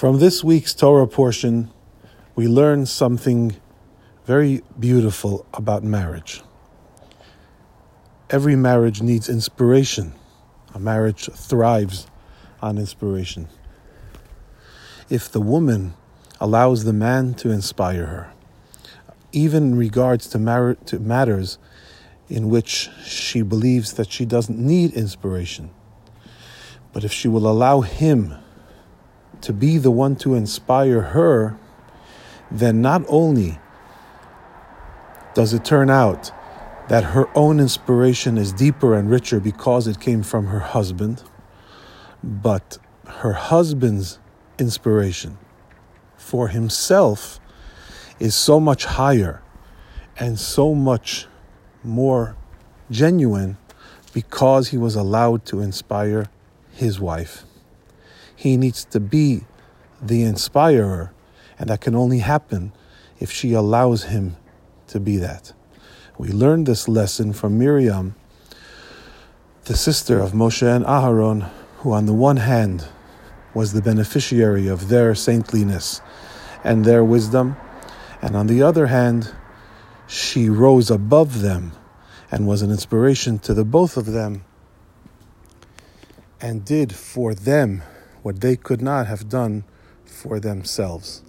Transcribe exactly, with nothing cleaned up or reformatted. From this week's Torah portion, we learn something very beautiful about marriage. Every marriage needs inspiration. A marriage thrives on inspiration. If the woman allows the man to inspire her, even in regards to, mar- to matters in which she believes that she doesn't need inspiration, but if she will allow him to be the one to inspire her, then not only does it turn out that her own inspiration is deeper and richer because it came from her husband, but her husband's inspiration for himself is so much higher and so much more genuine because he was allowed to inspire his wife. He needs to be the inspirer, and that can only happen if she allows him to be that. We learned this lesson from Miriam, the sister of Moshe and Aharon, who on the one hand was the beneficiary of their saintliness and their wisdom, and on the other hand, she rose above them and was an inspiration to the both of them and did for them what they could not have done for themselves.